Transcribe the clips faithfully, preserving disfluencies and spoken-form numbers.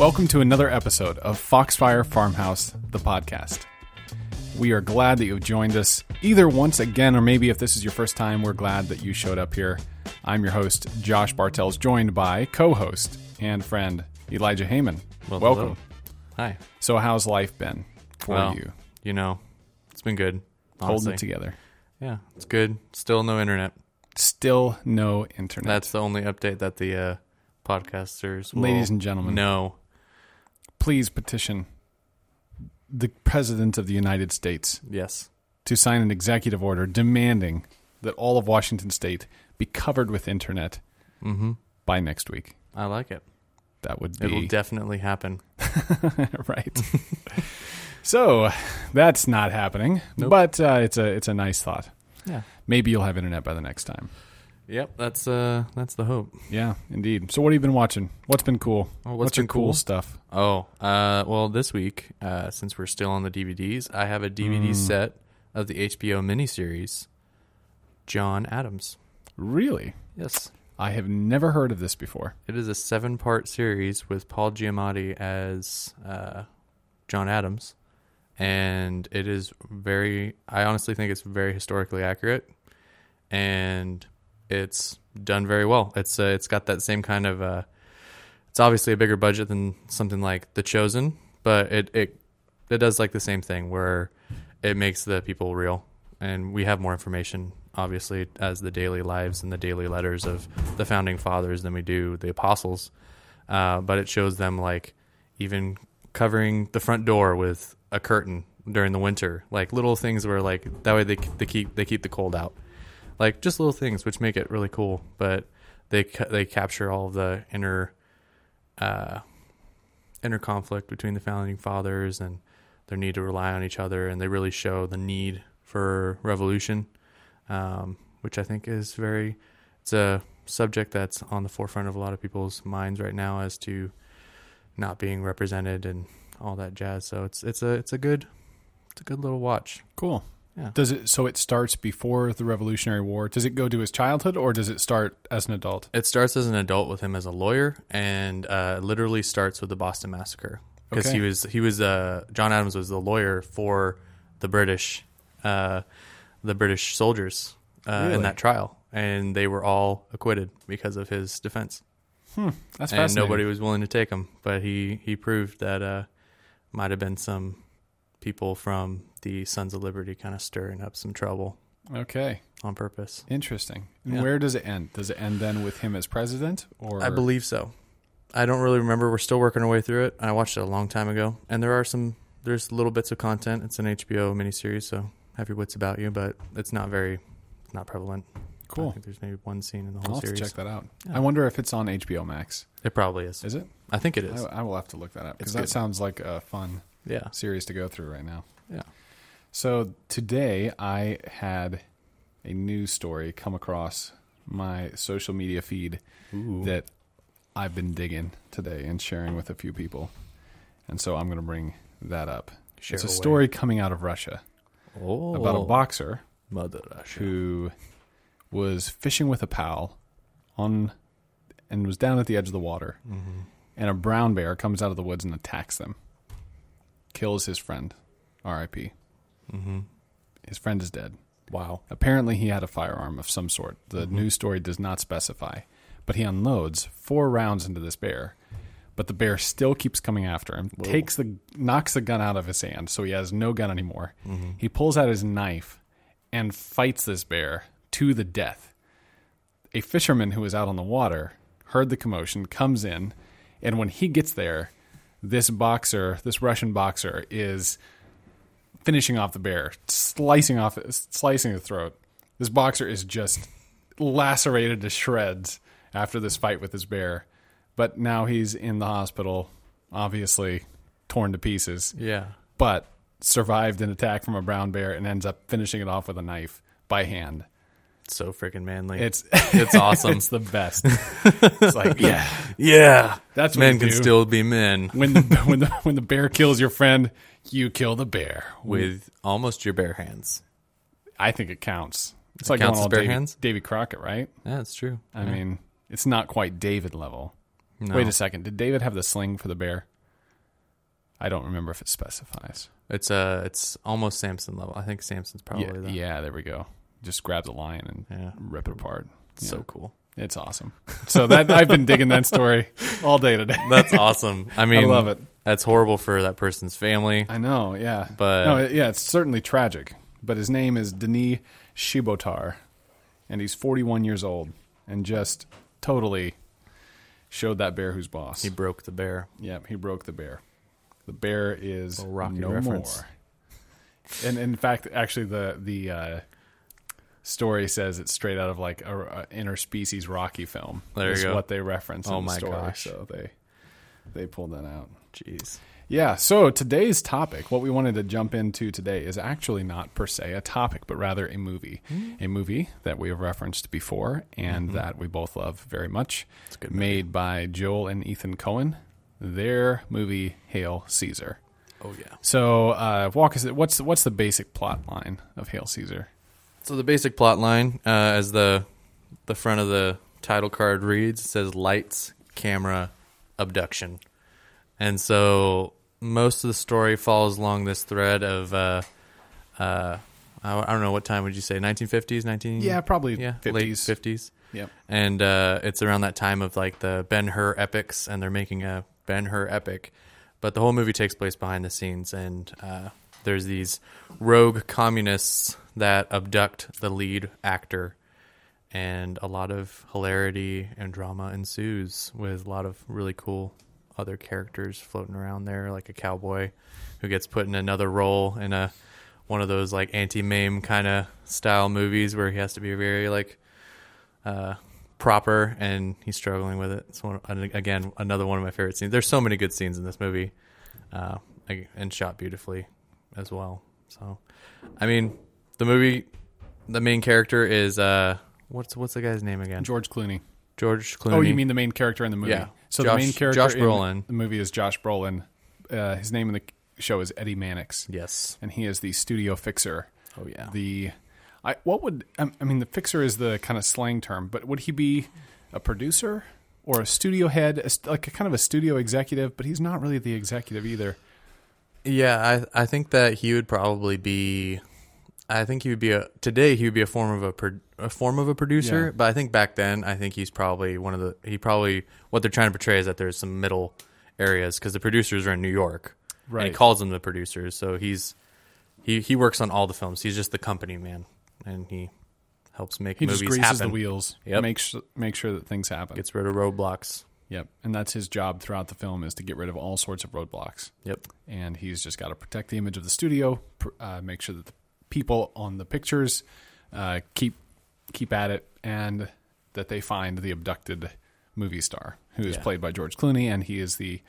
Welcome to another episode of Foxfire Farmhouse, the podcast. We are glad that you've joined us either once again, or maybe if this is your first time, we're glad that you showed up here. I'm your host, Josh Bartels, joined by co-host and friend, Elijah Heyman. Well, welcome. Hello. Hi. So how's life been for well, you? You know, it's been good. Honestly. Holding it together. Yeah, it's good. Still no internet. Still no internet. That's the only update that the uh, podcasters will Ladies and gentlemen. know. Please petition the President of the United States yes, to sign an executive order demanding that all of Washington State be covered with internet mm-hmm. by next week. I like it. That would be... It will definitely happen. Right. So, that's not happening, nope. but uh, it's a it's a nice thought. Yeah. Maybe you'll have internet by the next time. Yep, that's uh that's the hope. Yeah, indeed. So what have you been watching? What's been cool? Oh, what's what's been your cool stuff? Oh, uh, well, this week, uh, since we're still on the D V Ds, I have a D V D mm. set of the H B O miniseries, John Adams. Really? Yes. I have never heard of this before. It is a seven-part series with Paul Giamatti as uh, John Adams, and it is very, I honestly think it's very historically accurate, and... It's done very well. It's uh, it's got that same kind of. Uh, it's obviously a bigger budget than something like The Chosen, but it, it it does like the same thing where it makes the people real, and we have more information obviously as the daily lives and the daily letters of the founding fathers than we do the apostles. Uh, but it shows them like even covering the front door with a curtain during the winter, like little things where like that way they they keep they keep the cold out. Like just little things, which make it really cool, but they they capture all of the inner uh, inner conflict between the founding fathers and their need to rely on each other, and they really show the need for revolution, um, which I think is very. It's a subject that's on the forefront of a lot of people's minds right now as to not being represented and all that jazz. So it's it's a it's a good it's a good little watch. Cool. Yeah. Does it? So it starts before the Revolutionary War. Does it go to his childhood, or does it start as an adult? It starts as an adult with him as a lawyer, and uh, literally starts with the Boston Massacre because okay. he was he was uh, John Adams was the lawyer for the British uh, the British soldiers uh, really? in that trial, and they were all acquitted because of his defense. Hmm, that's fascinating. And nobody was willing to take him, but he he proved that uh, might have been some people from the Sons of Liberty kind of stirring up some trouble. Okay. On purpose. Interesting. And yeah. Where does it end? Does it end then with him as president? Or I believe so. I don't really remember. We're still working our way through it. I watched it a long time ago. And there are some, there's little bits of content. It's an H B O miniseries, so have your wits about you, but it's not very, it's not prevalent. Cool. I think there's maybe one scene in the whole I'll series. I'll check that out. Yeah. I wonder if it's on H B O Max. It probably is. Is it? I think it is. I, I will have to look that up because that sounds like a fun yeah. series to go through right now. Yeah. So today I had a news story come across my social media feed Ooh. that I've been digging today and sharing with a few people. And so I'm going to bring that up. Share it's a away. story coming out of Russia oh, about a boxer Mother Russia. who was fishing with a pal on and was down at the edge of the water. Mm-hmm. And a brown bear comes out of the woods and attacks them. Kills his friend. R I P Mm-hmm. His friend is dead. Wow. Apparently he had a firearm of some sort. The mm-hmm. news story does not specify, but he unloads four rounds into this bear, but the bear still keeps coming after him, Whoa. takes the, knocks the gun out of his hand. So he has no gun anymore. Mm-hmm. He pulls out his knife and fights this bear to the death. A fisherman who was out on the water heard the commotion, comes in. And when he gets there, this boxer, this Russian boxer is finishing off the bear, slicing off, slicing the throat. This boxer is just lacerated to shreds after this fight with this bear. But now he's in the hospital, obviously torn to pieces. Yeah. But survived an attack from a brown bear and ends up finishing it off with a knife by hand. So freaking manly. It's it's awesome. It's the best. It's like, yeah. Yeah. That's what men can do. Still be men. When the when the when the bear kills your friend, you kill the bear with mm. almost your bare hands. I think it counts. It's it like counts going all bare Davy, hands? Davy Crockett, right? Yeah, that's true. I yeah. mean, it's not quite David level. No. Wait a second. Did David have the sling for the bear? I don't remember if it specifies. It's uh, it's almost Samson level. I think Samson's probably yeah, that. Yeah, there we go. Just grabs a lion and yeah. rip it apart. Yeah. So cool. It's awesome. So that I've been digging that story all day today. That's awesome. I mean, I love it. That's horrible for that person's family. I know. Yeah. But no, yeah, it's certainly tragic. But his name is Denis Shibotar, and he's forty-one years old, and just totally showed that bear who's boss. He broke the bear. Yep, he broke the bear. The bear is no reference. more. And in fact, actually, the the uh, story says it's straight out of like a, a interspecies Rocky film. There you go. What they reference. Oh in the my story. gosh! So they they pulled that out. Jeez. Yeah. So today's topic, what we wanted to jump into today, is actually not per se a topic, but rather a movie, mm-hmm. a movie that we have referenced before and mm-hmm. that we both love very much. It's good. Made movie. by Joel and Ethan Coen. Their movie, Hail Caesar. Oh yeah. So uh, walk us. What's what's the basic plot line of Hail Caesar? So the basic plot line, uh, as the the front of the title card reads, says lights, camera, abduction, and so most of the story follows along this thread of uh, uh, I don't know, what time would you say, nineteen fifties, nineteen Yeah, probably yeah, fifties. Late fifties. Yep. And uh, it's around that time of like the Ben-Hur epics, and they're making a Ben-Hur epic, but the whole movie takes place behind the scenes, and uh, there's these rogue communists that abduct the lead actor, and a lot of hilarity and drama ensues with a lot of really cool other characters floating around there, like a cowboy who gets put in another role in a one of those like anti-mame kind of style movies where he has to be very like uh proper, and he's struggling with it. It's one, again, another one of my favorite scenes. There's so many good scenes in this movie, uh, and shot beautifully as well. So, I mean, the movie, the main character is uh, what's what's the guy's name again? George Clooney. George Clooney. Oh, you mean the main character in the movie? Yeah. So Josh, the main character Josh Brolin. in the movie is Josh Brolin. Uh, his name in the show is Eddie Mannix. Yes, and he is the studio fixer. Oh yeah. The I, what would I mean? The fixer is the kind of slang term, but would he be a producer or a studio head, a, like a kind of a studio executive? But he's not really the executive either. Yeah, I I think that he would probably be. I think he would be a today. He would be a form of a pro, a form of a producer, yeah. But I think back then, I think he's probably one of the. He probably what they're trying to portray is that there's some middle areas because the producers are in New York, right? And he calls them the producers, so he's he he works on all the films. He's just the company man. And he helps make he movies happen. He just greases happen. the wheels. Yep. Makes, make sure that things happen. Gets rid of roadblocks. Yep. And that's his job throughout the film, is to get rid of all sorts of roadblocks. Yep. And he's just got to protect the image of the studio, uh, make sure that the people on the pictures uh, keep keep at it, and that they find the abducted movie star, who is yeah. played by George Clooney, and he is the...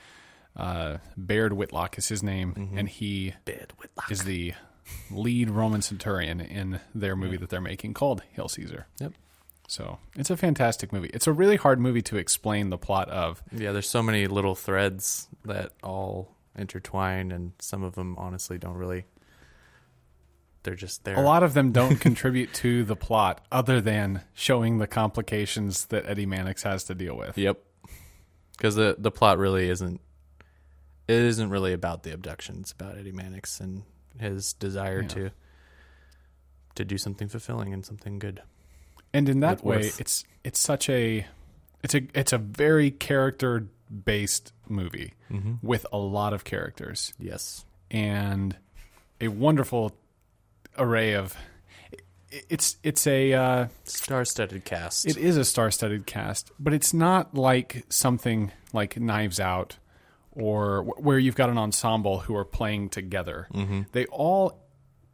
Uh, Baird Whitlock is his name, mm-hmm. and he Baird Whitlock. is the... lead Roman centurion in their movie yeah. that they're making called Hail Caesar. Yep. So it's a fantastic movie. It's a really hard movie to explain the plot of. Yeah, there's so many little threads that all intertwine, and some of them honestly don't really. They're just there. A lot of them don't contribute to the plot other than showing the complications that Eddie Mannix has to deal with. Yep. Because the, the plot really isn't. It isn't really about the abduction. It's about Eddie Mannix and his desire yeah. to to do something fulfilling and something good, and in that way, worth. it's it's such a it's a it's a very character based movie mm-hmm. with a lot of characters. Yes, and a wonderful array of it's it's a uh, star-studded cast. It is a star-studded cast, but it's not like something like Knives Out. Or where you've got an ensemble who are playing together. Mm-hmm. They all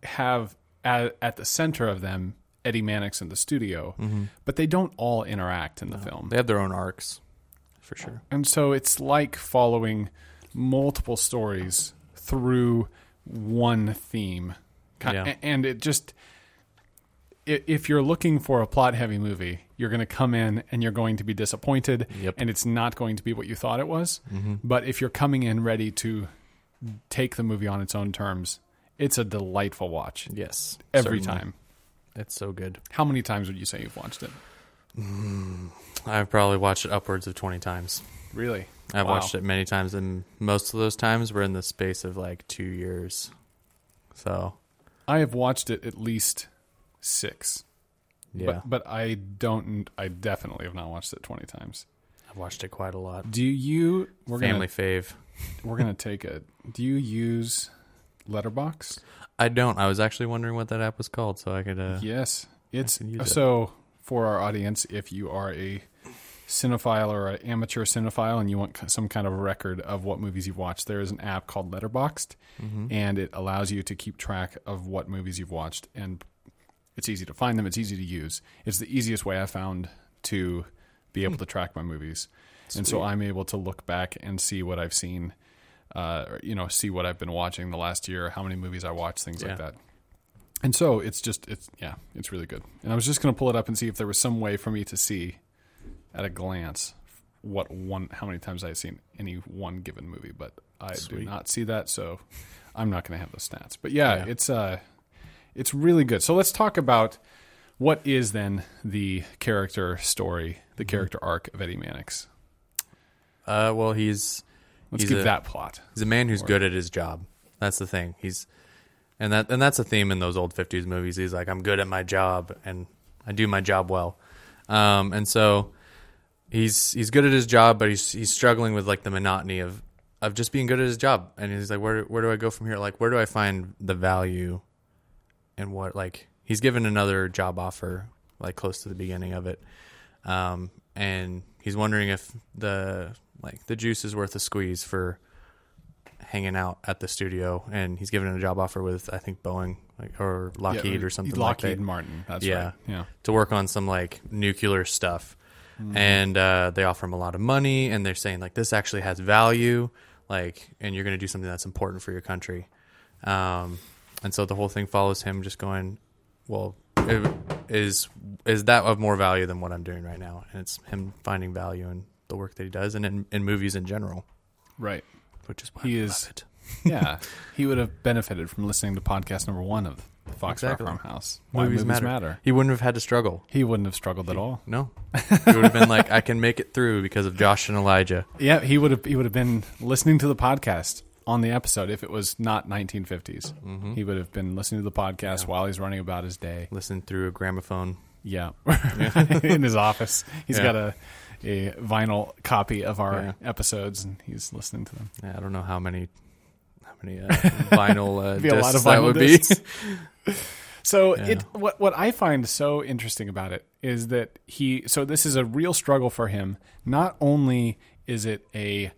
have at, at the center of them Eddie Mannix in the studio, mm-hmm. but they don't all interact in the no. film. They have their own arcs, for sure. And so it's like following multiple stories through one theme. Yeah. And it just... If you're looking for a plot-heavy movie, you're going to come in and you're going to be disappointed, yep. and it's not going to be what you thought it was. Mm-hmm. But if you're coming in ready to take the movie on its own terms, it's a delightful watch. Yes. Every certainly. time. It's so good. How many times would you say you've watched it? Mm, I've probably watched it upwards of twenty times. Really? I've wow. watched it many times, and most of those times were in the space of like two years. So I have watched it at least six. Yeah. But, but I don't, I definitely have not watched it twenty times. I've watched it quite a lot. Do you, we're family gonna, fave. We're going to take a, do you use Letterboxd? I don't. I was actually wondering what that app was called, so I could, uh, yes, it's so it. For our audience, if you are a cinephile or an amateur cinephile and you want some kind of record of what movies you've watched, there is an app called Letterboxd, mm-hmm. and it allows you to keep track of what movies you've watched, and it's easy to find them. It's easy to use. It's the easiest way I found to be able to track my movies. Sweet. And so I'm able to look back and see what I've seen, uh, or, you know, see what I've been watching the last year, how many movies I watched, things yeah. like that. And so it's just, it's yeah, it's really good. And I was just going to pull it up and see if there was some way for me to see at a glance what one, how many times I've seen any one given movie, but I Sweet. do not see that. So I'm not going to have those stats, but yeah, yeah. it's, uh, it's really good. So let's talk about what is then the character story, the character arc of Eddie Mannix. Uh, well, he's let's he's give a, that plot. He's a man who's or, good at his job. That's the thing. He's and that and that's a theme in those old fifties movies. He's like, I'm good at my job, and I do my job well. Um, and so he's he's good at his job, but he's he's struggling with like the monotony of of just being good at his job. And he's like, where where do I go from here? Like, where do I find the value? And what, like, he's given another job offer, like, close to the beginning of it. Um, and he's wondering if the, like, the juice is worth a squeeze for hanging out at the studio. And he's given a job offer with, I think, Boeing, like, or Lockheed yeah, or something Lockheed like that. Lockheed Martin, that's yeah, right. Yeah. To work on some, like, nuclear stuff. Mm-hmm. And uh, they offer him a lot of money, and they're saying, like, this actually has value, like, and you're going to do something that's important for your country. Um And so the whole thing follows him just going, well, it is is that of more value than what I'm doing right now? And it's him finding value in the work that he does and in, in movies in general. Right. Which is why he I is, love it. Yeah. He would have benefited from listening to podcast number one of the Foxfire exactly. Farmhouse. Why movies, movies matter. matter. He wouldn't have had to struggle. He wouldn't have struggled he, at all. No. He would have been like, I can make it through because of Josh and Elijah. Yeah, he would have he would have been listening to the podcast on the episode, if it was not nineteen fifties, mm-hmm. he would have been listening to the podcast yeah. while he's running about his day. Listen through a gramophone. Yeah. yeah. In his office. He's yeah. got a, a vinyl copy of our yeah. episodes, and he's listening to them. Yeah, I don't know how many how many uh, vinyl uh, discs a lot of vinyl that would discs. be. so yeah. it what what I find so interesting about it is that he, so this is a real struggle for him. Not only is it a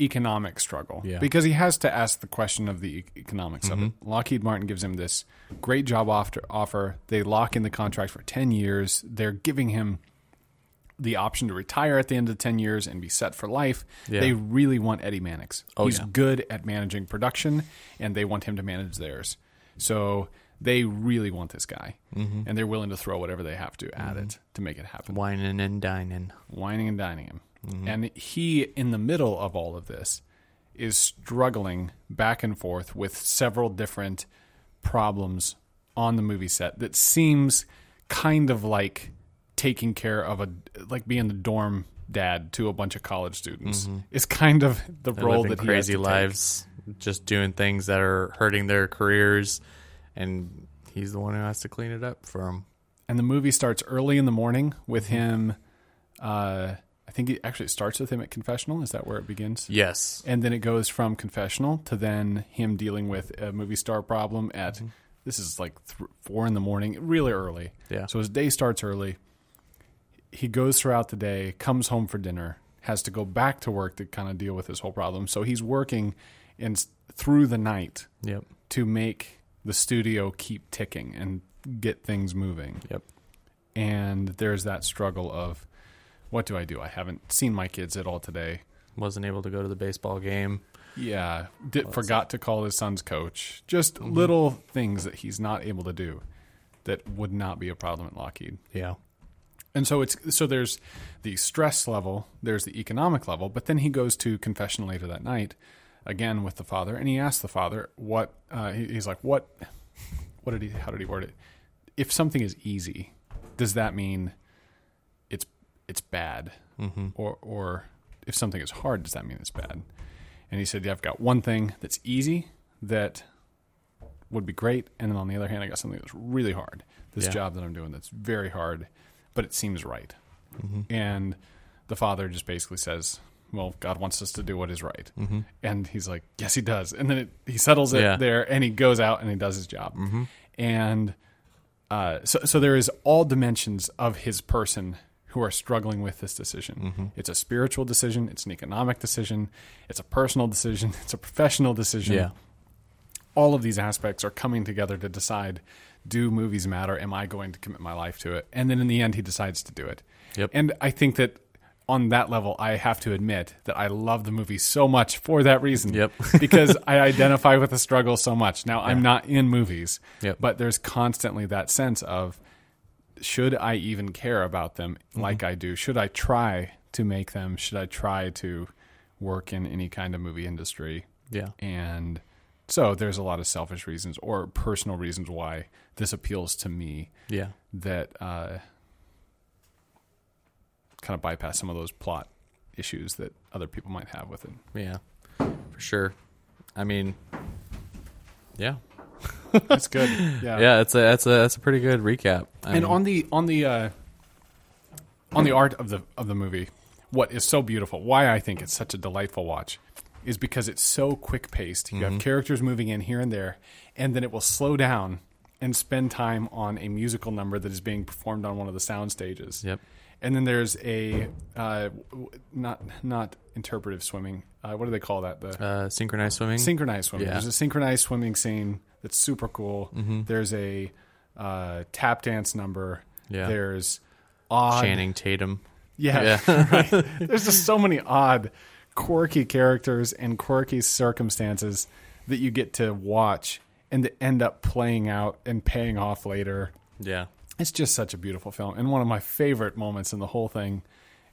economic struggle yeah. because he has to ask the question of the economics mm-hmm. of it. Lockheed Martin gives him this great job offer. They lock in the contract for ten years. They're giving him the option to retire at the end of the ten years and be set for life. Yeah. They really want Eddie Mannix. Oh, He's yeah. good at managing production, and they want him to manage theirs. So they really want this guy, mm-hmm. and they're willing to throw whatever they have to at mm-hmm. it to make it happen. Whining and dining. Whining and dining him. Mm-hmm. And he, in the middle of all of this, is struggling back and forth with several different problems on the movie set that seems kind of like taking care of a, like being the dorm dad to a bunch of college students. Mm-hmm. It's kind of the They're role that he crazy has to lives, take. Just doing things that are hurting their careers, and he's the one who has to clean it up for him. And the movie starts early in the morning with him. Uh, I think it actually starts with him at confessional. Is that where it begins? Yes. And then it goes from confessional to then him dealing with a movie star problem at, mm-hmm. this is like th- four in the morning, really early. Yeah. So his day starts early. He goes throughout the day, comes home for dinner, has to go back to work to kind of deal with this whole problem. So he's working in, through the night yep. to make the studio keep ticking and get things moving. Yep. And there's that struggle of, what do I do? I haven't seen my kids at all today. Wasn't able to go to the baseball game. Yeah. Did, well, forgot to call his son's coach. Just mm-hmm. little things that he's not able to do that would not be a problem at Lockheed. Yeah. And so it's so there's the stress level, there's the economic level, but then he goes to confession later that night, again with the father, and he asks the father what uh, he, he's like, what, what did he? How did he word it? If something is easy, does that mean it's bad, mm-hmm. or or if something is hard, does that mean it's bad? And he said, yeah, I've got one thing that's easy that would be great, and then on the other hand, I got something that's really hard. This yeah. job that I'm doing that's very hard, but it seems right. Mm-hmm. And the father just basically says, well, God wants us to do what is right. Mm-hmm. And he's like, yes, he does. And then it, he settles it yeah. there, and he goes out and he does his job. Mm-hmm. And uh, so, so there is all dimensions of his person who are struggling with this decision. Mm-hmm. It's a spiritual decision. It's an economic decision. It's a personal decision. It's a professional decision. Yeah. All of these aspects are coming together to decide, do movies matter? Am I going to commit my life to it? And then in the end, he decides to do it. Yep. And I think that on that level, I have to admit that I love the movie so much for that reason. Yep. Because I identify with the struggle so much. Now, yeah. I'm not in movies, yep. but there's constantly that sense of, should I even care about them like mm-hmm. I do? Should I try to make them? Should I try to work in any kind of movie industry? Yeah. And so there's a lot of selfish reasons or personal reasons why this appeals to me. Yeah. That, uh, kind of bypass some of those plot issues that other people might have with it. Yeah, for sure. I mean, yeah, that's good. Yeah, yeah, that's a that's a that's a pretty good recap. I and mean, on the on the uh, on the art of the of the movie, what is so beautiful, why I think it's such a delightful watch, is because it's so quick paced. You mm-hmm. have characters moving in here and there, and then it will slow down and spend time on a musical number that is being performed on one of the sound stages. Yep. And then there's a uh, not not interpretive swimming. Uh, what do they call that? The uh, synchronized swimming. Synchronized swimming. Yeah. There's a synchronized swimming scene that's super cool. Mm-hmm. There's a uh, tap dance number. Yeah. There's odd Channing Tatum. Yeah. yeah. right. There's just so many odd, quirky characters and quirky circumstances that you get to watch and that end up playing out and paying off later. Yeah. It's just such a beautiful film. And one of my favorite moments in the whole thing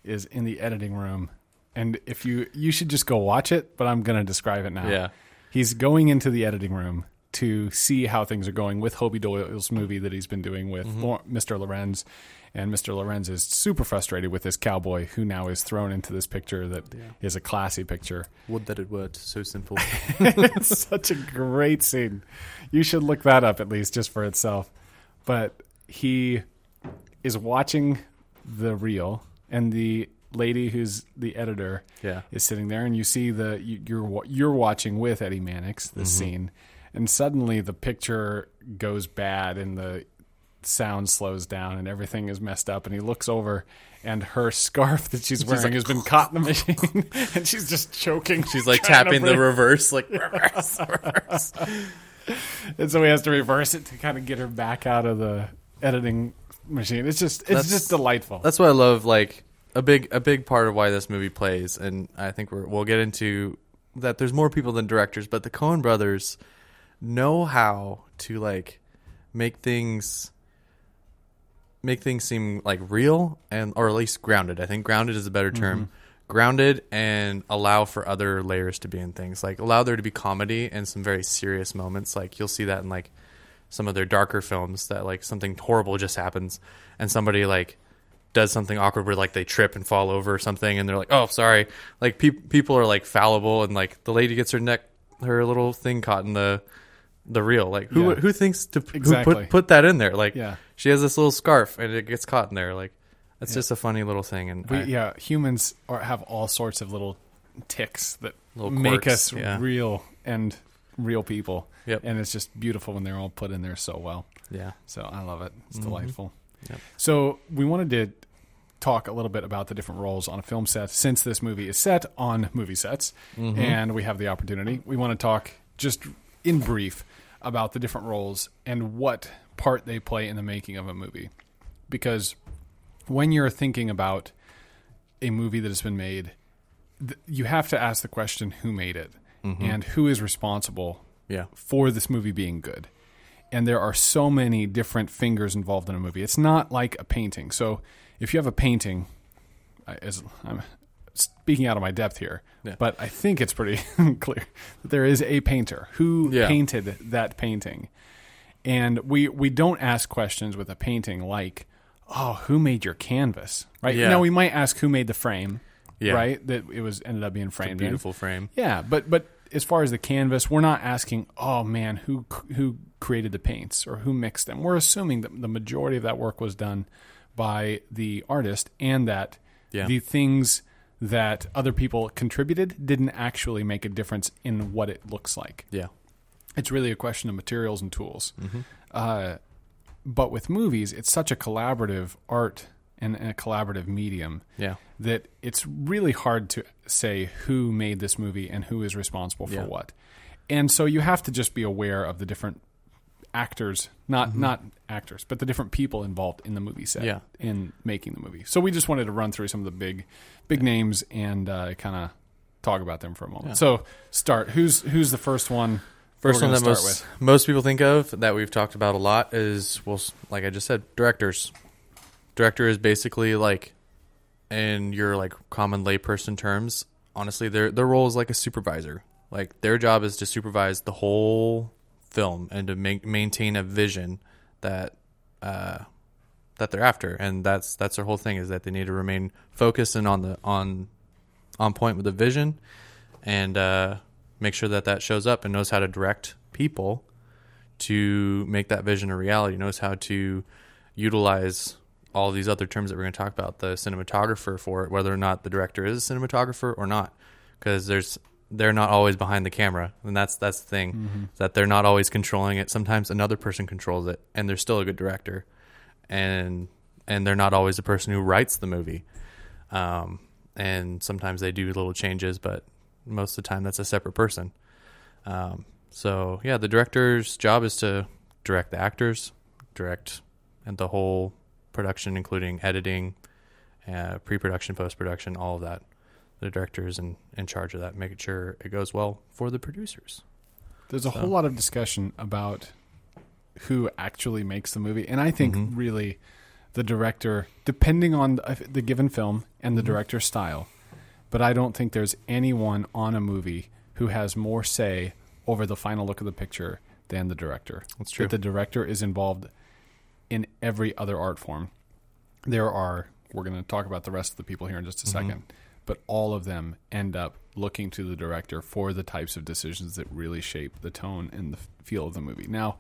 is in the editing room. And if you, you should just go watch it, but I'm going to describe it now. Yeah. He's going into the editing room to see how things are going with Hobie Doyle's movie that he's been doing with mm-hmm. Mister Lorenz. And Mister Lorenz is super frustrated with this cowboy who now is thrown into this picture that yeah. is a classy picture. Would that it were so simple. It's such a great scene. You should look that up at least just for itself. But he is watching the reel, and the lady who's the editor yeah. is sitting there, and you see the you, you're you're watching with Eddie Mannix the mm-hmm. scene, and suddenly the picture goes bad, and the sound slows down, and everything is messed up. And he looks over, and her scarf that she's, she's wearing like, has been caught in the machine, and she's just choking. She's like tapping the reverse, like reverse, reverse. And so he has to reverse it to kind of get her back out of the editing machine. It's just it's that's, just delightful. That's what I love. Like a big a big part of why this movie plays, and I think we're, we'll get into that. There's more people than directors, but the Coen brothers know how to like make things make things seem like real, and or at least grounded. I think grounded is a better term. Mm-hmm. Grounded, and allow for other layers to be in things. Like allow there to be comedy and some very serious moments. Like you'll see that in like some of their darker films, that like something horrible just happens and somebody like does something awkward where like they trip and fall over or something, and they're like, oh, sorry. Like pe- people are like fallible, and like the lady gets her neck, her little thing caught in the the reel. Like who yeah. who thinks to exactly. who put put that in there? Like yeah. she has this little scarf and it gets caught in there. Like that's yeah. just a funny little thing. And we, I, yeah, humans are, have all sorts of little ticks that little make quirks. us yeah. real and real people. Yep. And it's just beautiful when they're all put in there so well. Yeah. So I love it. It's mm-hmm. delightful. Yep. So we wanted to talk a little bit about the different roles on a film set, since this movie is set on movie sets mm-hmm. and we have the opportunity. We want to talk just in brief about the different roles and what part they play in the making of a movie. Because when you're thinking about a movie that has been made, th- you have to ask the question, who made it? Mm-hmm. And who is responsible yeah. for this movie being good? And there are so many different fingers involved in a movie. It's not like a painting. So if you have a painting, I, as I'm speaking out of my depth here, yeah. but I think it's pretty clear that there is a painter who yeah. painted that painting. And we, we don't ask questions with a painting like, oh, who made your canvas? Right? Yeah. Now, we might ask who made the frame. yeah. right? That it was ended up being framed. It's a beautiful in. frame. Yeah, but but as far as the canvas, we're not asking, oh man, who who created the paints or who mixed them? We're assuming that the majority of that work was done by the artist, and that yeah. the things that other people contributed didn't actually make a difference in what it looks like. Yeah. It's really a question of materials and tools. Mm-hmm. Uh, but with movies, it's such a collaborative art and, and a collaborative medium yeah. that it's really hard to say who made this movie and who is responsible for yeah. what. And so you have to just be aware of the different actors, not mm-hmm. not actors, but the different people involved in the movie set yeah. in making the movie. So we just wanted to run through some of the big big yeah. names and uh, kind of talk about them for a moment. Yeah. So start. Who's who's the first one? First one that most, most people think of that we've talked about a lot is, well, like I just said, directors. Director is basically like, in your like common layperson terms, honestly, their their role is like a supervisor. Like their job is to supervise the whole film and to make, maintain a vision that uh, that they're after, and that's that's their whole thing, is that they need to remain focused and on the on on point with the vision, and. Uh, Make sure that that shows up, and knows how to direct people to make that vision a reality. Knows how to utilize all these other terms that we're going to talk about, the cinematographer for it, whether or not the director is a cinematographer or not, because there's they're not always behind the camera, and that's that's the thing, mm-hmm. that they're not always controlling it. Sometimes another person controls it, and they're still a good director, and and they're not always the person who writes the movie, um, and sometimes they do little changes, but. Most of the time that's a separate person. Um, so yeah, the director's job is to direct the actors, direct and the whole production, including editing, uh, pre-production, post-production, all of that. The director is in, in charge of that, making sure it goes well for the producers. There's a so. whole lot of discussion about who actually makes the movie. And I think mm-hmm. really the director, depending on the, the given film and the mm-hmm. director's style, but I don't think there's anyone on a movie who has more say over the final look of the picture than the director. That's true. That the director is involved in every other art form. There are, we're going to talk about the rest of the people here in just a mm-hmm. second, but all of them end up looking to the director for the types of decisions that really shape the tone and the feel of the movie. Now,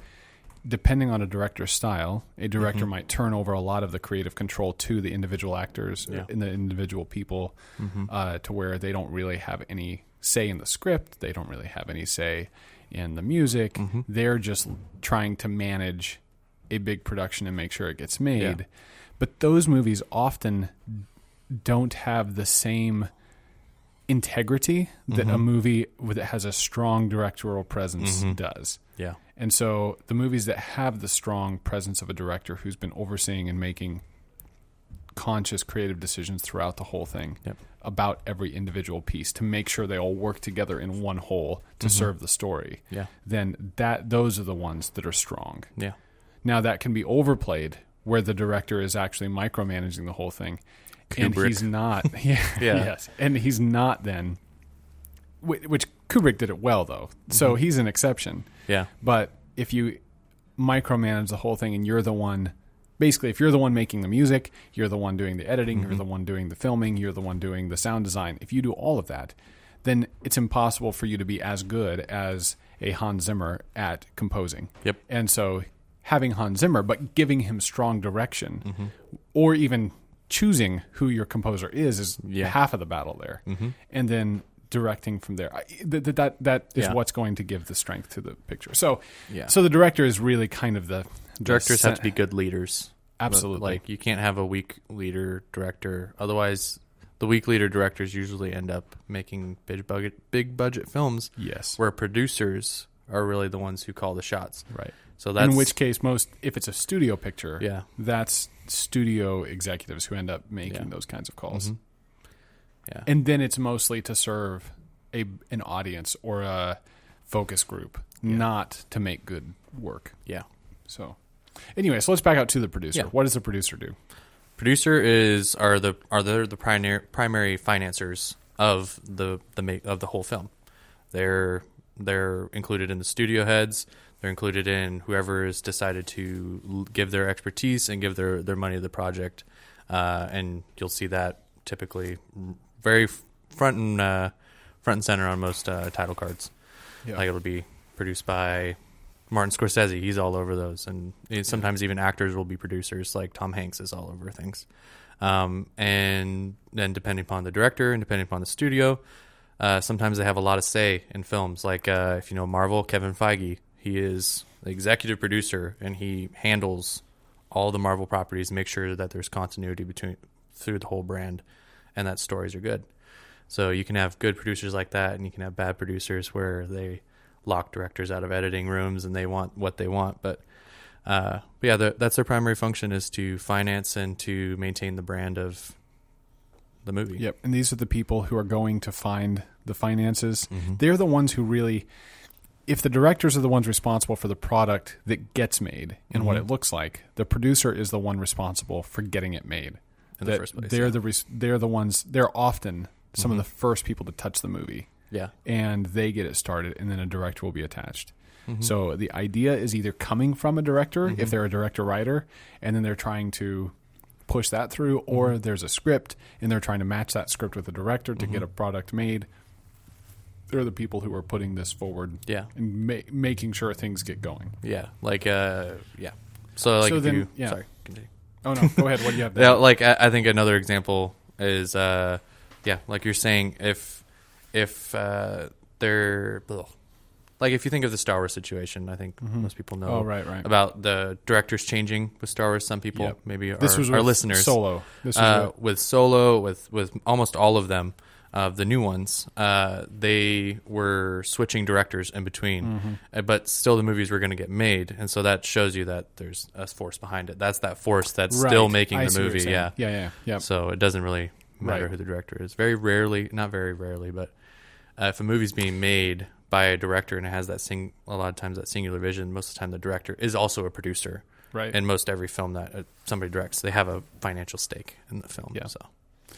depending on a director's style, a director mm-hmm. might turn over a lot of the creative control to the individual actors yeah. and the individual people mm-hmm. uh, to where they don't really have any say in the script. They don't really have any say in the music. Mm-hmm. They're just trying to manage a big production and make sure it gets made. Yeah. But those movies often don't have the same integrity that mm-hmm. a movie that has a strong directorial presence mm-hmm. does. Yeah. And so the movies that have the strong presence of a director who's been overseeing and making conscious creative decisions throughout the whole thing yep. about every individual piece to make sure they all work together in one whole to mm-hmm. serve the story, yeah. then that those are the ones that are strong. Yeah. Now that can be overplayed where the director is actually micromanaging the whole thing. Kubrick. And he's not. Yeah, yeah. Yes. And he's not then, which Kubrick did it well, though. So mm-hmm. he's an exception. Yeah. But if you micromanage the whole thing and you're the one, basically, if you're the one making the music, you're the one doing the editing, mm-hmm. you're the one doing the filming, you're the one doing the sound design. If you do all of that, then it's impossible for you to be as good as a Hans Zimmer at composing. Yep. And so having Hans Zimmer, but giving him strong direction mm-hmm. or even choosing who your composer is, is yeah. half of the battle there. Mm-hmm. And then directing from there, I, that that that is yeah. what's going to give the strength to the picture. So, yeah. so the director is really kind of the directors the, have to be good leaders. Absolutely, but, like you can't have a weak leader director. Otherwise, the weak leader directors usually end up making big budget big budget films. Yes, where producers are really the ones who call the shots. Right. So that's in which case most if it's a studio picture, yeah. that's studio executives who end up making yeah. those kinds of calls. Mm-hmm. Yeah. And then it's mostly to serve a an audience or a focus group, yeah. not to make good work. Yeah. So anyway, so let's back out to the producer. Yeah. What does the producer do? Producer is are the are the, the primary primary financiers of the the make, of the whole film. They're they're included in the studio heads. They're included in whoever is decided to give their expertise and give their, their money to the project. Uh, and you'll see that typically very front and uh, front and center on most uh, title cards. Yeah. Like it'll be produced by Martin Scorsese. He's all over those, and sometimes yeah. even actors will be producers. Like Tom Hanks is all over things. Um, and then depending upon the director and depending upon the studio, uh, sometimes they have a lot of say in films. Like uh, if you know Marvel, Kevin Feige, he is the executive producer, and he handles all the Marvel properties, make sure that there's continuity between through the whole brand, and that stories are good. So you can have good producers like that, and you can have bad producers where they lock directors out of editing rooms and they want what they want. But uh, but yeah, the, that's their primary function, is to finance and to maintain the brand of the movie. Yep. And these are the people who are going to find the finances. Mm-hmm. They're the ones who really, if the directors are the ones responsible for the product that gets made and mm-hmm. what it looks like, the producer is the one responsible for getting it made in the first place. They're yeah. the res- they're the ones, they're often some mm-hmm. of the first people to touch the movie. Yeah. And they get it started, and then a director will be attached. Mm-hmm. So the idea is either coming from a director, mm-hmm. if they're a director-writer, and then they're trying to push that through, or mm-hmm. there's a script, and they're trying to match that script with the director to mm-hmm. get a product made. They're the people who are putting this forward yeah. and ma- making sure things get going. Yeah. Like, uh, yeah. So, like, so if then, you... Yeah. Sorry, continue. Oh, no, go ahead. What do you have there? Yeah, like, I, I think another example is, uh, yeah, like you're saying, if... If uh, they're ugh. like, if you think of the Star Wars situation, I think mm-hmm. most people know oh, right, right. about the directors changing with Star Wars. Some people, yep. maybe this our, was our listeners, Solo, this was uh, with Solo, with with almost all of them, uh, the new ones, uh, they were switching directors in between, mm-hmm. uh, but still the movies were going to get made, and so that shows you that there's a force behind it. That's that force that's right. still making I the movie. Yeah, yeah, yeah. Yep. So it doesn't really matter right. who the director is. Very rarely, not very rarely, but. Uh, if a movie's being made by a director and it has that sing, a lot of times that singular vision, most of the time the director is also a producer. Right. And most every film that uh, somebody directs, they have a financial stake in the film. Yeah. So,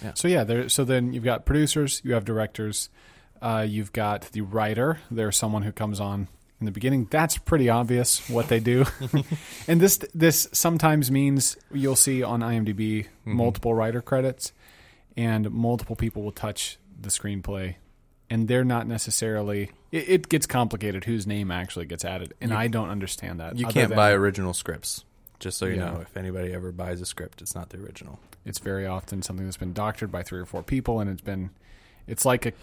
yeah. So yeah. There, so then you've got producers, you have directors, uh, you've got the writer. There's someone who comes on in the beginning. That's pretty obvious what they do. And this this sometimes means you'll see on IMDb mm-hmm. multiple writer credits, and multiple people will touch the screenplay. And they're not necessarily it, – it gets complicated whose name actually gets added, and you, I don't understand that. You can't buy original scripts, just so you yeah. know. If anybody ever buys a script, it's not the original. It's very often something that's been doctored by three or four people, and it's been – it's like a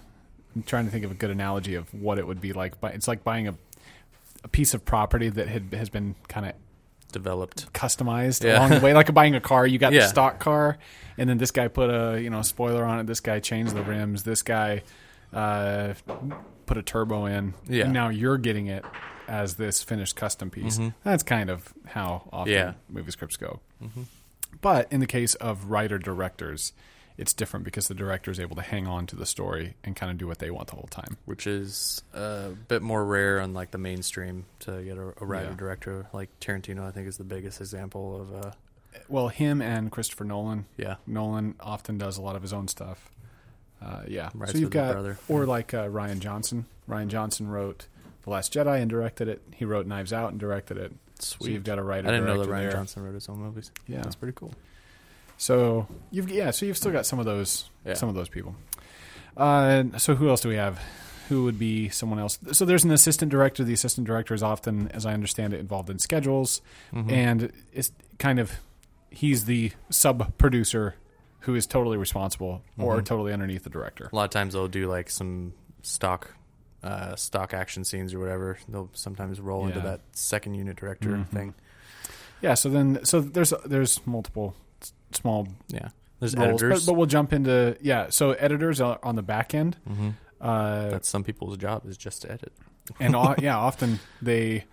– I'm trying to think of a good analogy of what it would be like. It's like buying a, a piece of property that had, has been kind of – developed, customized yeah. along the way, like buying a car. You got yeah. the stock car, and then this guy put a you know spoiler on it. This guy changed the rims. This guy uh, put a turbo in. Yeah. Now you're getting it as this finished custom piece. Mm-hmm. That's kind of how often yeah. movie scripts go. Mm-hmm. But in the case of writer directors, it's different because the director is able to hang on to the story and kind of do what they want the whole time, which is a bit more rare on like the mainstream to get a, a writer yeah. director. Like Tarantino, I think, is the biggest example of. Uh, well, him and Christopher Nolan. Yeah, Nolan often does a lot of his own stuff. Uh, yeah, right, so you've got or like uh, Ryan Johnson. Ryan Johnson wrote The Last Jedi and directed it. He wrote Knives Out and directed it. Sweet, so you've got a writer. I didn't know that Ryan there. Johnson wrote his own movies. Yeah, that's pretty cool. So you've yeah, so you've still got some of those yeah. some of those people. Uh, so who else do we have? Who would be someone else? So there's an assistant director. The assistant director is often, as I understand it, involved in schedules, mm-hmm. and it's kind of he's the sub producer who is totally responsible or mm-hmm. totally underneath the director. A lot of times they'll do like some stock uh, stock action scenes or whatever. They'll sometimes roll yeah. into that second unit director mm-hmm. thing. Yeah. So then so there's there's multiple. Small yeah there's roles, editors but, but we'll jump into yeah so editors are on the back end mm-hmm. uh that's some people's job is just to edit and all, yeah often they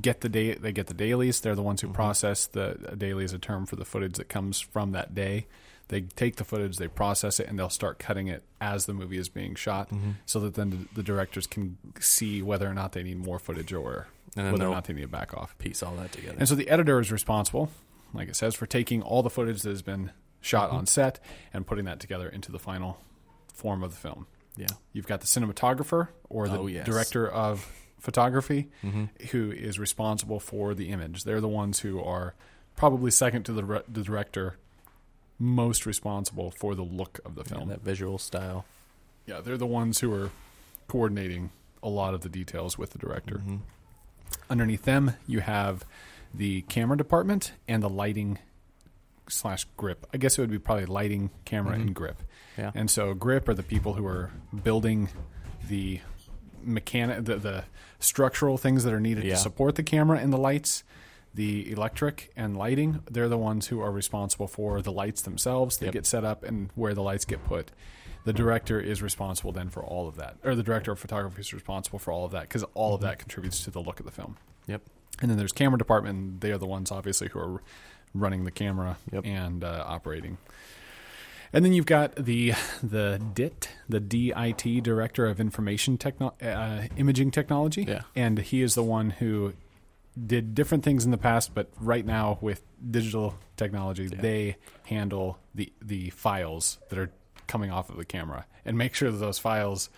get the day they get the dailies. They're the ones who mm-hmm. process the daily is a term for the footage that comes from that day. They take the footage, they process it, and they'll start cutting it as the movie is being shot mm-hmm. so that then the directors can see whether or not they need more footage or whether or not they need to back off, piece all that together. And so the editor is responsible, like it says, for taking all the footage that has been shot mm-hmm. on set and putting that together into the final form of the film. Yeah. You've got the cinematographer or the oh, yes. director of photography mm-hmm. who is responsible for the image. They're the ones who are probably second to the, re- the director most responsible for the look of the film. Yeah, that visual style. Yeah, they're the ones who are coordinating a lot of the details with the director. Mm-hmm. Underneath them, you have the camera department and the lighting slash grip. I guess it would be probably lighting, camera, mm-hmm. and grip. Yeah. And so grip are the people who are building the mechanic, the, the structural things that are needed yeah. to support the camera and the lights. The electric and lighting, they're the ones who are responsible for the lights themselves. They yep. get set up and where the lights get put. The director is responsible then for all of that. Or the director of photography is responsible for all of that because all of that contributes to the look of the film. Yep. And then there's camera department. They are the ones, obviously, who are running the camera yep. and uh, operating. And then you've got the the D I T, the D I T, Director of Information Techno- uh, Imaging Technology. Yeah. And he is the one who did different things in the past, but right now with digital technology, yeah. they handle the the files that are coming off of the camera and make sure that those files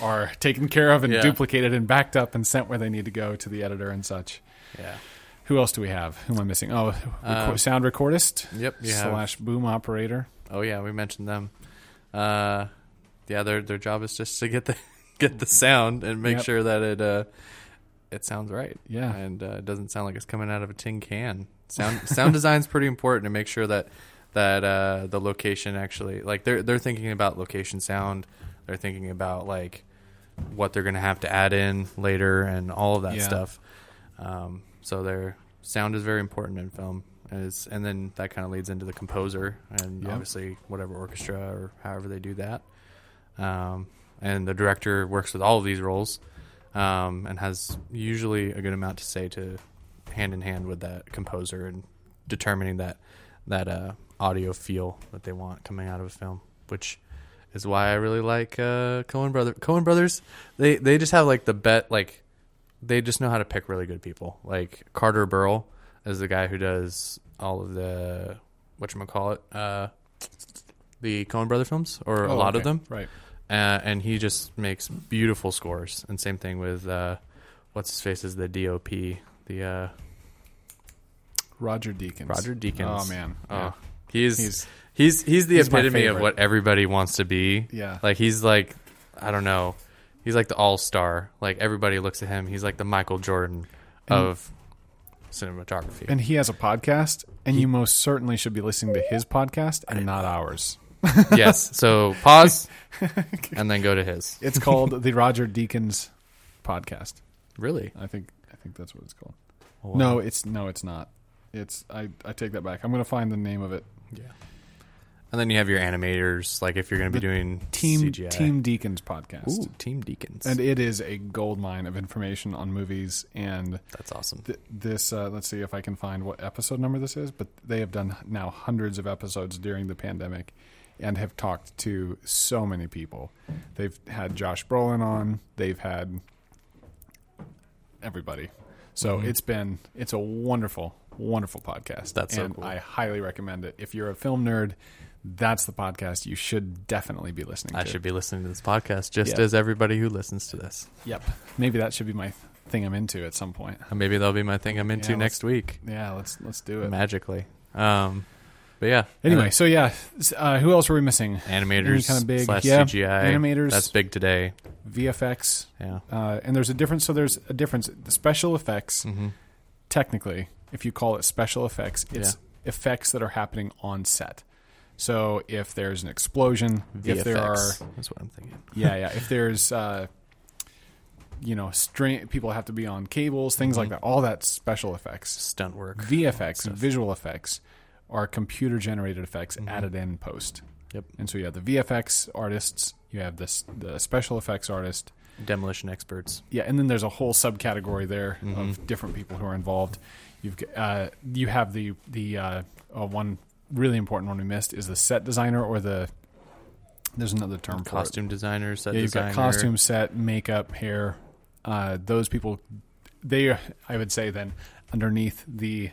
are taken care of and yeah. duplicated and backed up and sent where they need to go to the editor and such. Yeah. Who else do we have? Who am I missing? Oh, um, sound recordist. Yep. Slash have. boom operator. Oh yeah, we mentioned them. Uh, yeah, their their job is just to get the get the sound and make yep. sure that it uh, it sounds right. Yeah, and uh, it doesn't sound like it's coming out of a tin can. Sound sound design's pretty important to make sure that that uh, the location actually, like they're they're thinking about location sound. They're thinking about like what they're going to have to add in later and all of that yeah. stuff. Um, so their sound is very important in film. Is, and then that kind of leads into the composer and yep. obviously whatever orchestra or however they do that. Um, and the director works with all of these roles um, and has usually a good amount to say to hand in hand with that composer and determining that that uh, audio feel that they want coming out of a film, which is why I really like uh, Coen Brother Coen Brothers. They they just have like the bet like they just know how to pick really good people. Like Carter Burwell is the guy who does all of the whatchamacallit, uh, the Coen Brother films, or oh, a lot okay. of them. Right. Uh, and he just makes beautiful scores. And same thing with uh, what's his face is the D O P, the uh, Roger Deakins. Roger Deakins. Oh man, oh, yeah. he's he's he's, he's the he's epitome of what everybody wants to be. Yeah, like he's like I don't know, he's like the all star. Like everybody looks at him. He's like the Michael Jordan of. And- cinematography. And he has a podcast, and he, you most certainly should be listening to his podcast and not ours. Yes. So pause and then go to his. It's called the Roger Deakins podcast. Really? I think I think that's what it's called. Wow. No, it's no, it's not. It's I, I take that back. I'm going to find the name of it. Yeah. And then you have your animators, like if you're going to be the doing Team C G I. Team Deakins podcast. Ooh, Team Deakins, and it is a goldmine of information on movies. And that's awesome. Th- this, uh, let's see if I can find what episode number this is. But they have done now hundreds of episodes during the pandemic, and have talked to so many people. They've had Josh Brolin on. They've had everybody. So mm-hmm. it's been it's a wonderful, wonderful podcast. That's and so cool. I highly recommend it if you're a film nerd. That's the podcast you should definitely be listening I to. I should be listening to this podcast just yep. as everybody who listens to this. Yep. Maybe that should be my thing I'm into at some point. Maybe that'll be my thing I'm into yeah, next week. Yeah, let's let's do it. Magically. Um, but yeah. Anyway, uh, so yeah. Uh, who else were we missing? Animators Any kind of big, slash yeah, C G I. Animators. That's big today. V F X. Yeah. Uh, and there's a difference. So there's a difference. The special effects, mm-hmm. technically, if you call it special effects, it's yeah. effects that are happening on set. So if there's an explosion, V F X. If there are, that's what I'm thinking. yeah, yeah. If there's, uh, you know, string, people have to be on cables, things mm-hmm. like that. All that special effects, stunt work, V F X, visual effects, are computer generated effects mm-hmm. added in post. Yep. And so you have the V F X artists, you have this the special effects artist, demolition experts. Yeah, and then there's a whole subcategory there mm-hmm. of different people who are involved. You've uh, you have the the uh, uh, one. Really important one we missed is the set designer or the there's another term costume for costume designer set yeah, you've designer. Got costume set makeup hair uh those people they I would say then underneath the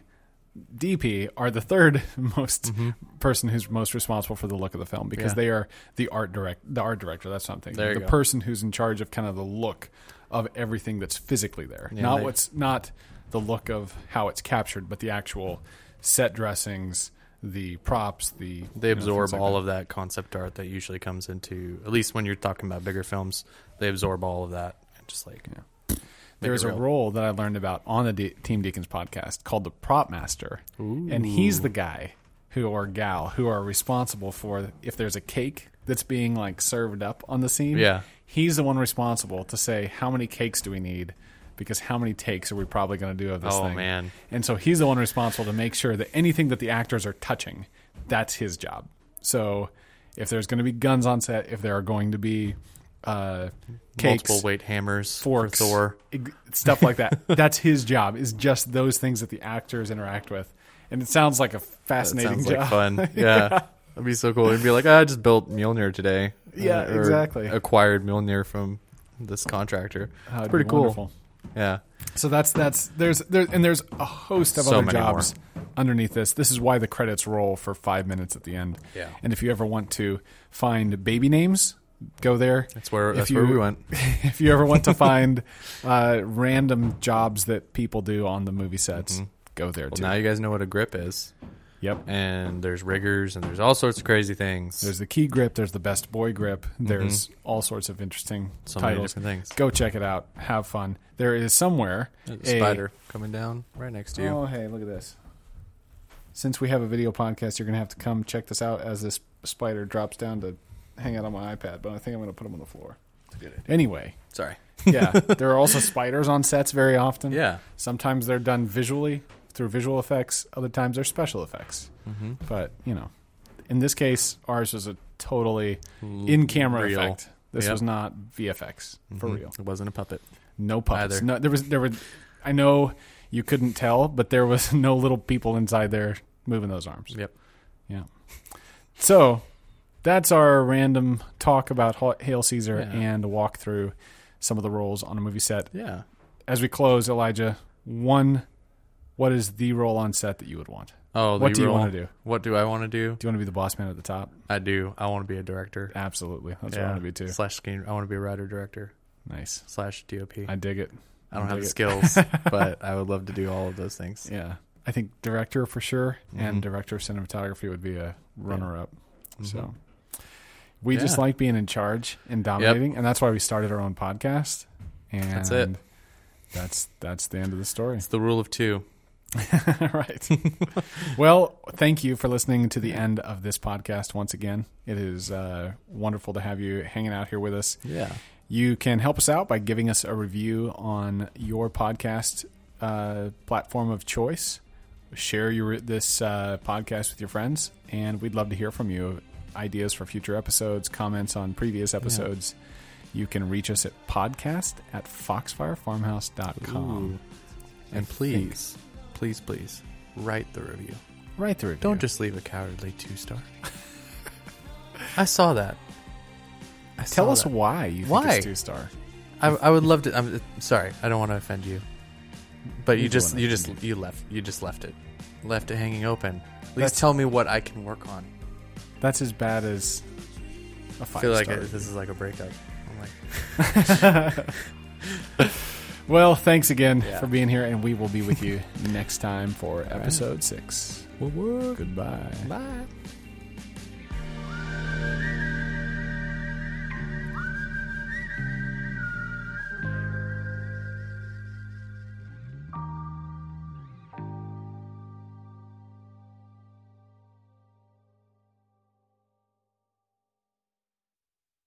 D P are the third most mm-hmm. person who's most responsible for the look of the film because yeah. they are the art direct the art director that's something the go. person who's in charge of kind of the look of everything that's physically there yeah, not they, what's not the look of how it's captured but the actual set dressings the props, the they absorb you know, all like that. of that concept art that usually comes into, at least when you're talking about bigger films, they absorb all of that and just like yeah. There's a role that I learned about on the De- Team Deakins podcast called the prop master. Ooh. And he's the guy who or gal who are responsible for if there's a cake that's being like served up on the scene. Yeah, he's the one responsible to say how many cakes do we need. Because how many takes are we probably going to do of this oh, thing? Oh, man. And so he's the one responsible to make sure that anything that the actors are touching, that's his job. So if there's going to be guns on set, if there are going to be uh, cakes. Multiple weight hammers. Forks. For Thor. Stuff like that. That's his job, is just those things that the actors interact with. And it sounds like a fascinating that sounds job. Sounds like fun. Yeah. yeah. That'd be so cool. It'd be like, I just built Mjolnir today. Yeah, uh, exactly. Acquired Mjolnir from this contractor. Oh, it's pretty cool. Wonderful. Yeah. So that's that's there's there and there's a host of so other jobs more. underneath this. This is why the credits roll for five minutes at the end. Yeah. And if you ever want to find baby names, go there. That's where if that's you, where we went. If you ever want to find uh, random jobs that people do on the movie sets, mm-hmm. go there well, too. Now you guys know what a grip is. Yep. And there's riggers and there's all sorts of crazy things. There's the key grip. There's the best boy grip. There's mm-hmm. all sorts of interesting so titles. Many different things. Go check it out. Have fun. There is somewhere. There's a spider coming down right next to you. Oh, hey, look at this. Since we have a video podcast, you're going to have to come check this out as this spider drops down to hang out on my iPad. But I think I'm going to put him on the floor. Anyway. Sorry. yeah. There are also spiders on sets very often. Yeah. Sometimes they're done visually. Through visual effects, other times they're special effects. Mm-hmm. But, you know, in this case, ours was a totally in-camera real. effect. This yep. was not V F X, mm-hmm. for real. It wasn't a puppet. No puppets. No, there was, there were, I know you couldn't tell, but there was no little people inside there moving those arms. Yep. Yeah. So that's our random talk about Hail Caesar yeah. and walk through some of the roles on a movie set. Yeah. As we close, Elijah, one... What is the role on set that you would want? Oh, the What do role, you want to do? What do I want to do? Do you want to be the boss man at the top? I do. I want to be a director. Absolutely. That's yeah. what I want to be too. Slash screen. I want to be a writer director. Nice. Slash D O P. I dig it. I don't I have the it. skills, but I would love to do all of those things. Yeah. I think director for sure mm-hmm. and director of cinematography would be a runner yeah. up. Mm-hmm. So we yeah. just like being in charge and dominating. Yep. And that's why we started our own podcast. And that's it. That's, that's the end of the story. It's the rule of two. Right. Well, thank you for listening to the end of this podcast once again. It is uh, wonderful to have you hanging out here with us. Yeah. You can help us out by giving us a review on your podcast uh, platform of choice. Share your this uh, podcast with your friends, and we'd love to hear from you. Ideas for future episodes, comments on previous episodes. Yeah. You can reach us at podcast at foxfire farmhouse dot com. Ooh. And please... Think. Please, please, write the review. Write the review. Don't just leave a cowardly two-star. I saw that. I Tell saw us that. why you why? think it's two-star. I, I would love to. I'm sorry. I don't want to offend you, but you, you just you just you. you left you just left it left it hanging open. At least tell me what I can work on. That's as bad as a five-star. I feel like it, this is like a breakup. I'm like. Well, thanks again yeah. for being here, and we will be with you next time for episode six. Goodbye. Bye.